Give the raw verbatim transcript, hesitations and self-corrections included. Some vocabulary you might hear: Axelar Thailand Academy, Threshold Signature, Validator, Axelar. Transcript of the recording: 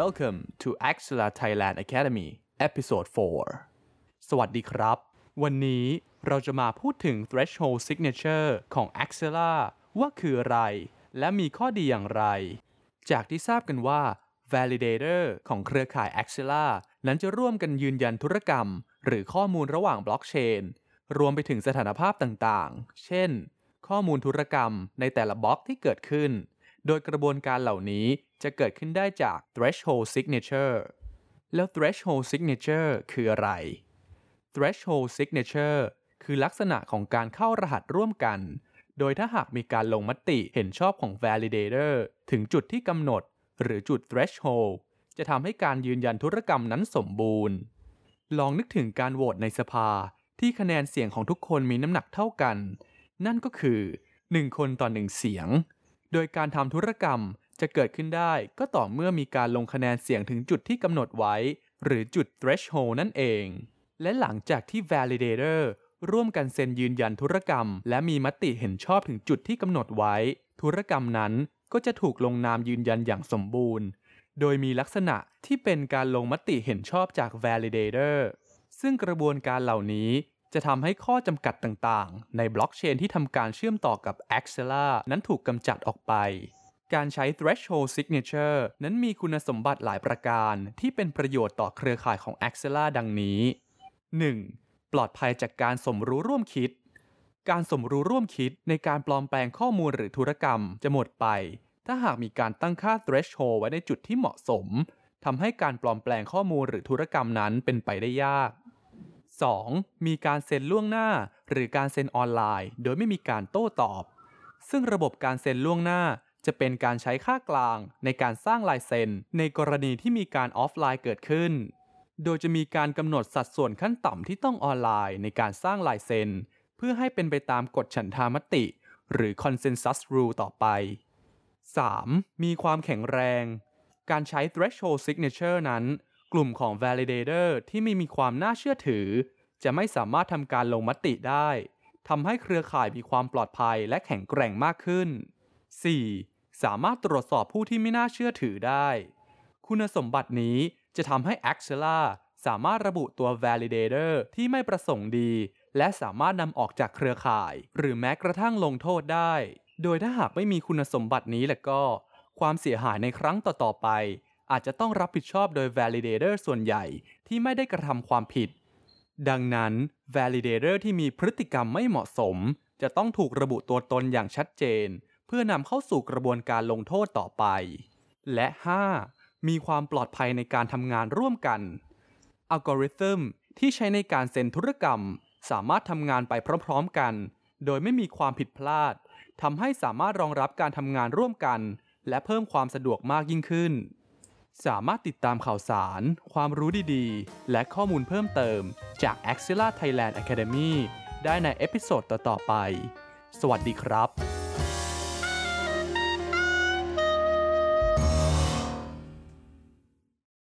Welcome to Axelar Thailand Academy Episode โฟร์ สวัสดีครับวันนี้เราจะมาพูดถึง Threshold Signature ของ Axelar ว่าคืออะไรและมีข้อดีอย่างไรจากที่ทราบกันว่า Validator ของเครือข่าย Axelar นั้นจะร่วมกันยืนยันธุรกรรมหรือข้อมูลระหว่างบล็อกเชนรวมไปถึงสถานภาพต่างๆเช่นข้อมูลธุรกรรมในแต่ละบล็อกที่เกิดขึ้นโดยกระบวนการเหล่านี้จะเกิดขึ้นได้จาก Threshold Signature แล้ว Threshold Signature คืออะไร Threshold Signature คือลักษณะของการเข้ารหัสร่วมกันโดยถ้าหากมีการลงมติเห็นชอบของ Validator ถึงจุดที่กำหนดหรือจุด Threshold จะทำให้การยืนยันธุรกรรมนั้นสมบูรณ์ลองนึกถึงการโหวตในสภาที่คะแนนเสียงของทุกคนมีน้ำหนักเท่ากันนั่นก็คือหนึ่งคนต่อหนึ่งเสียงโดยการทำธุรกรรมจะเกิดขึ้นได้ก็ต่อเมื่อมีการลงคะแนนเสียงถึงจุดที่กำหนดไว้หรือจุด Threshold นั่นเองและหลังจากที่ Validator ร่วมกันเซ็นยืนยันธุรกรรมและมีมติเห็นชอบถึงจุดที่กำหนดไว้ธุรกรรมนั้นก็จะถูกลงนามยืนยันอย่างสมบูรณ์โดยมีลักษณะที่เป็นการลงมติเห็นชอบจาก Validator ซึ่งกระบวนการเหล่านี้จะทำให้ข้อจำกัดต่างๆในบล็อกเชนที่ทำการเชื่อมต่อกับ Axelar นั้นถูกกำจัดออกไปการใช้ Threshold Signature นั้นมีคุณสมบัติหลายประการที่เป็นประโยชน์ต่อเครือข่ายของ Axelar ดังนี้ หนึ่ง. ปลอดภัยจากการสมรู้ร่วมคิดการสมรู้ร่วมคิดในการปลอมแปลงข้อมูลหรือธุรกรรมจะหมดไปถ้าหากมีการตั้งค่า Threshold ไว้ในจุดที่เหมาะสมทำให้การปลอมแปลงข้อมูลหรือธุรกรรมนั้นเป็นไปได้ยากสองมีการเซ็นล่วงหน้าหรือการเซ็นออนไลน์โดยไม่มีการโต้ตอบซึ่งระบบการเซ็นล่วงหน้าจะเป็นการใช้ค่ากลางในการสร้างลายเซ็นในกรณีที่มีการออฟไลน์เกิดขึ้นโดยจะมีการกำหนดสัดส่วนขั้นต่ำที่ต้องออนไลน์ในการสร้างลายเซ็นเพื่อให้เป็นไปตามกฎฉันทามติหรือ Consensus Rule ต่อไปสามมีความแข็งแรงการใช้ Threshold Signature นั้นกลุ่มของ Validator ที่ไม่มีความน่าเชื่อถือจะไม่สามารถทำการลงมติได้ทำให้เครือข่ายมีความปลอดภัยและแข็งแกร่งมากขึ้น สี่. สามารถตรวจสอบผู้ที่ไม่น่าเชื่อถือได้คุณสมบัตินี้จะทำให้ Axelar สามารถระบุตัว Validator ที่ไม่ประสงค์ดีและสามารถนำออกจากเครือข่ายหรือแม้กระทั่งลงโทษได้โดยถ้าหากไม่มีคุณสมบัตินี้แล้วก็ความเสียหายในครั้งต่อๆไปอาจจะต้องรับผิดชอบโดย Validator ส่วนใหญ่ที่ไม่ได้กระทำความผิดดังนั้น Validator ที่มีพฤติกรรมไม่เหมาะสมจะต้องถูกระบุตัวตนอย่างชัดเจนเพื่อนำเข้าสู่กระบวนการลงโทษต่อไปและห้ามีความปลอดภัยในการทำงานร่วมกันอัลกอริทึมที่ใช้ในการเซ็นธุรกรรมสามารถทำงานไปพร้อมๆกันโดยไม่มีความผิดพลาดทำให้สามารถรองรับการทำงานร่วมกันและเพิ่มความสะดวกมากยิ่งขึ้นสามารถติดตามข่าวสารความรู้ดีๆและข้อมูลเพิ่มเติมจาก Axelar Thailand Academy ได้ในเอพิโซดต่อๆไปสวัสดีครับ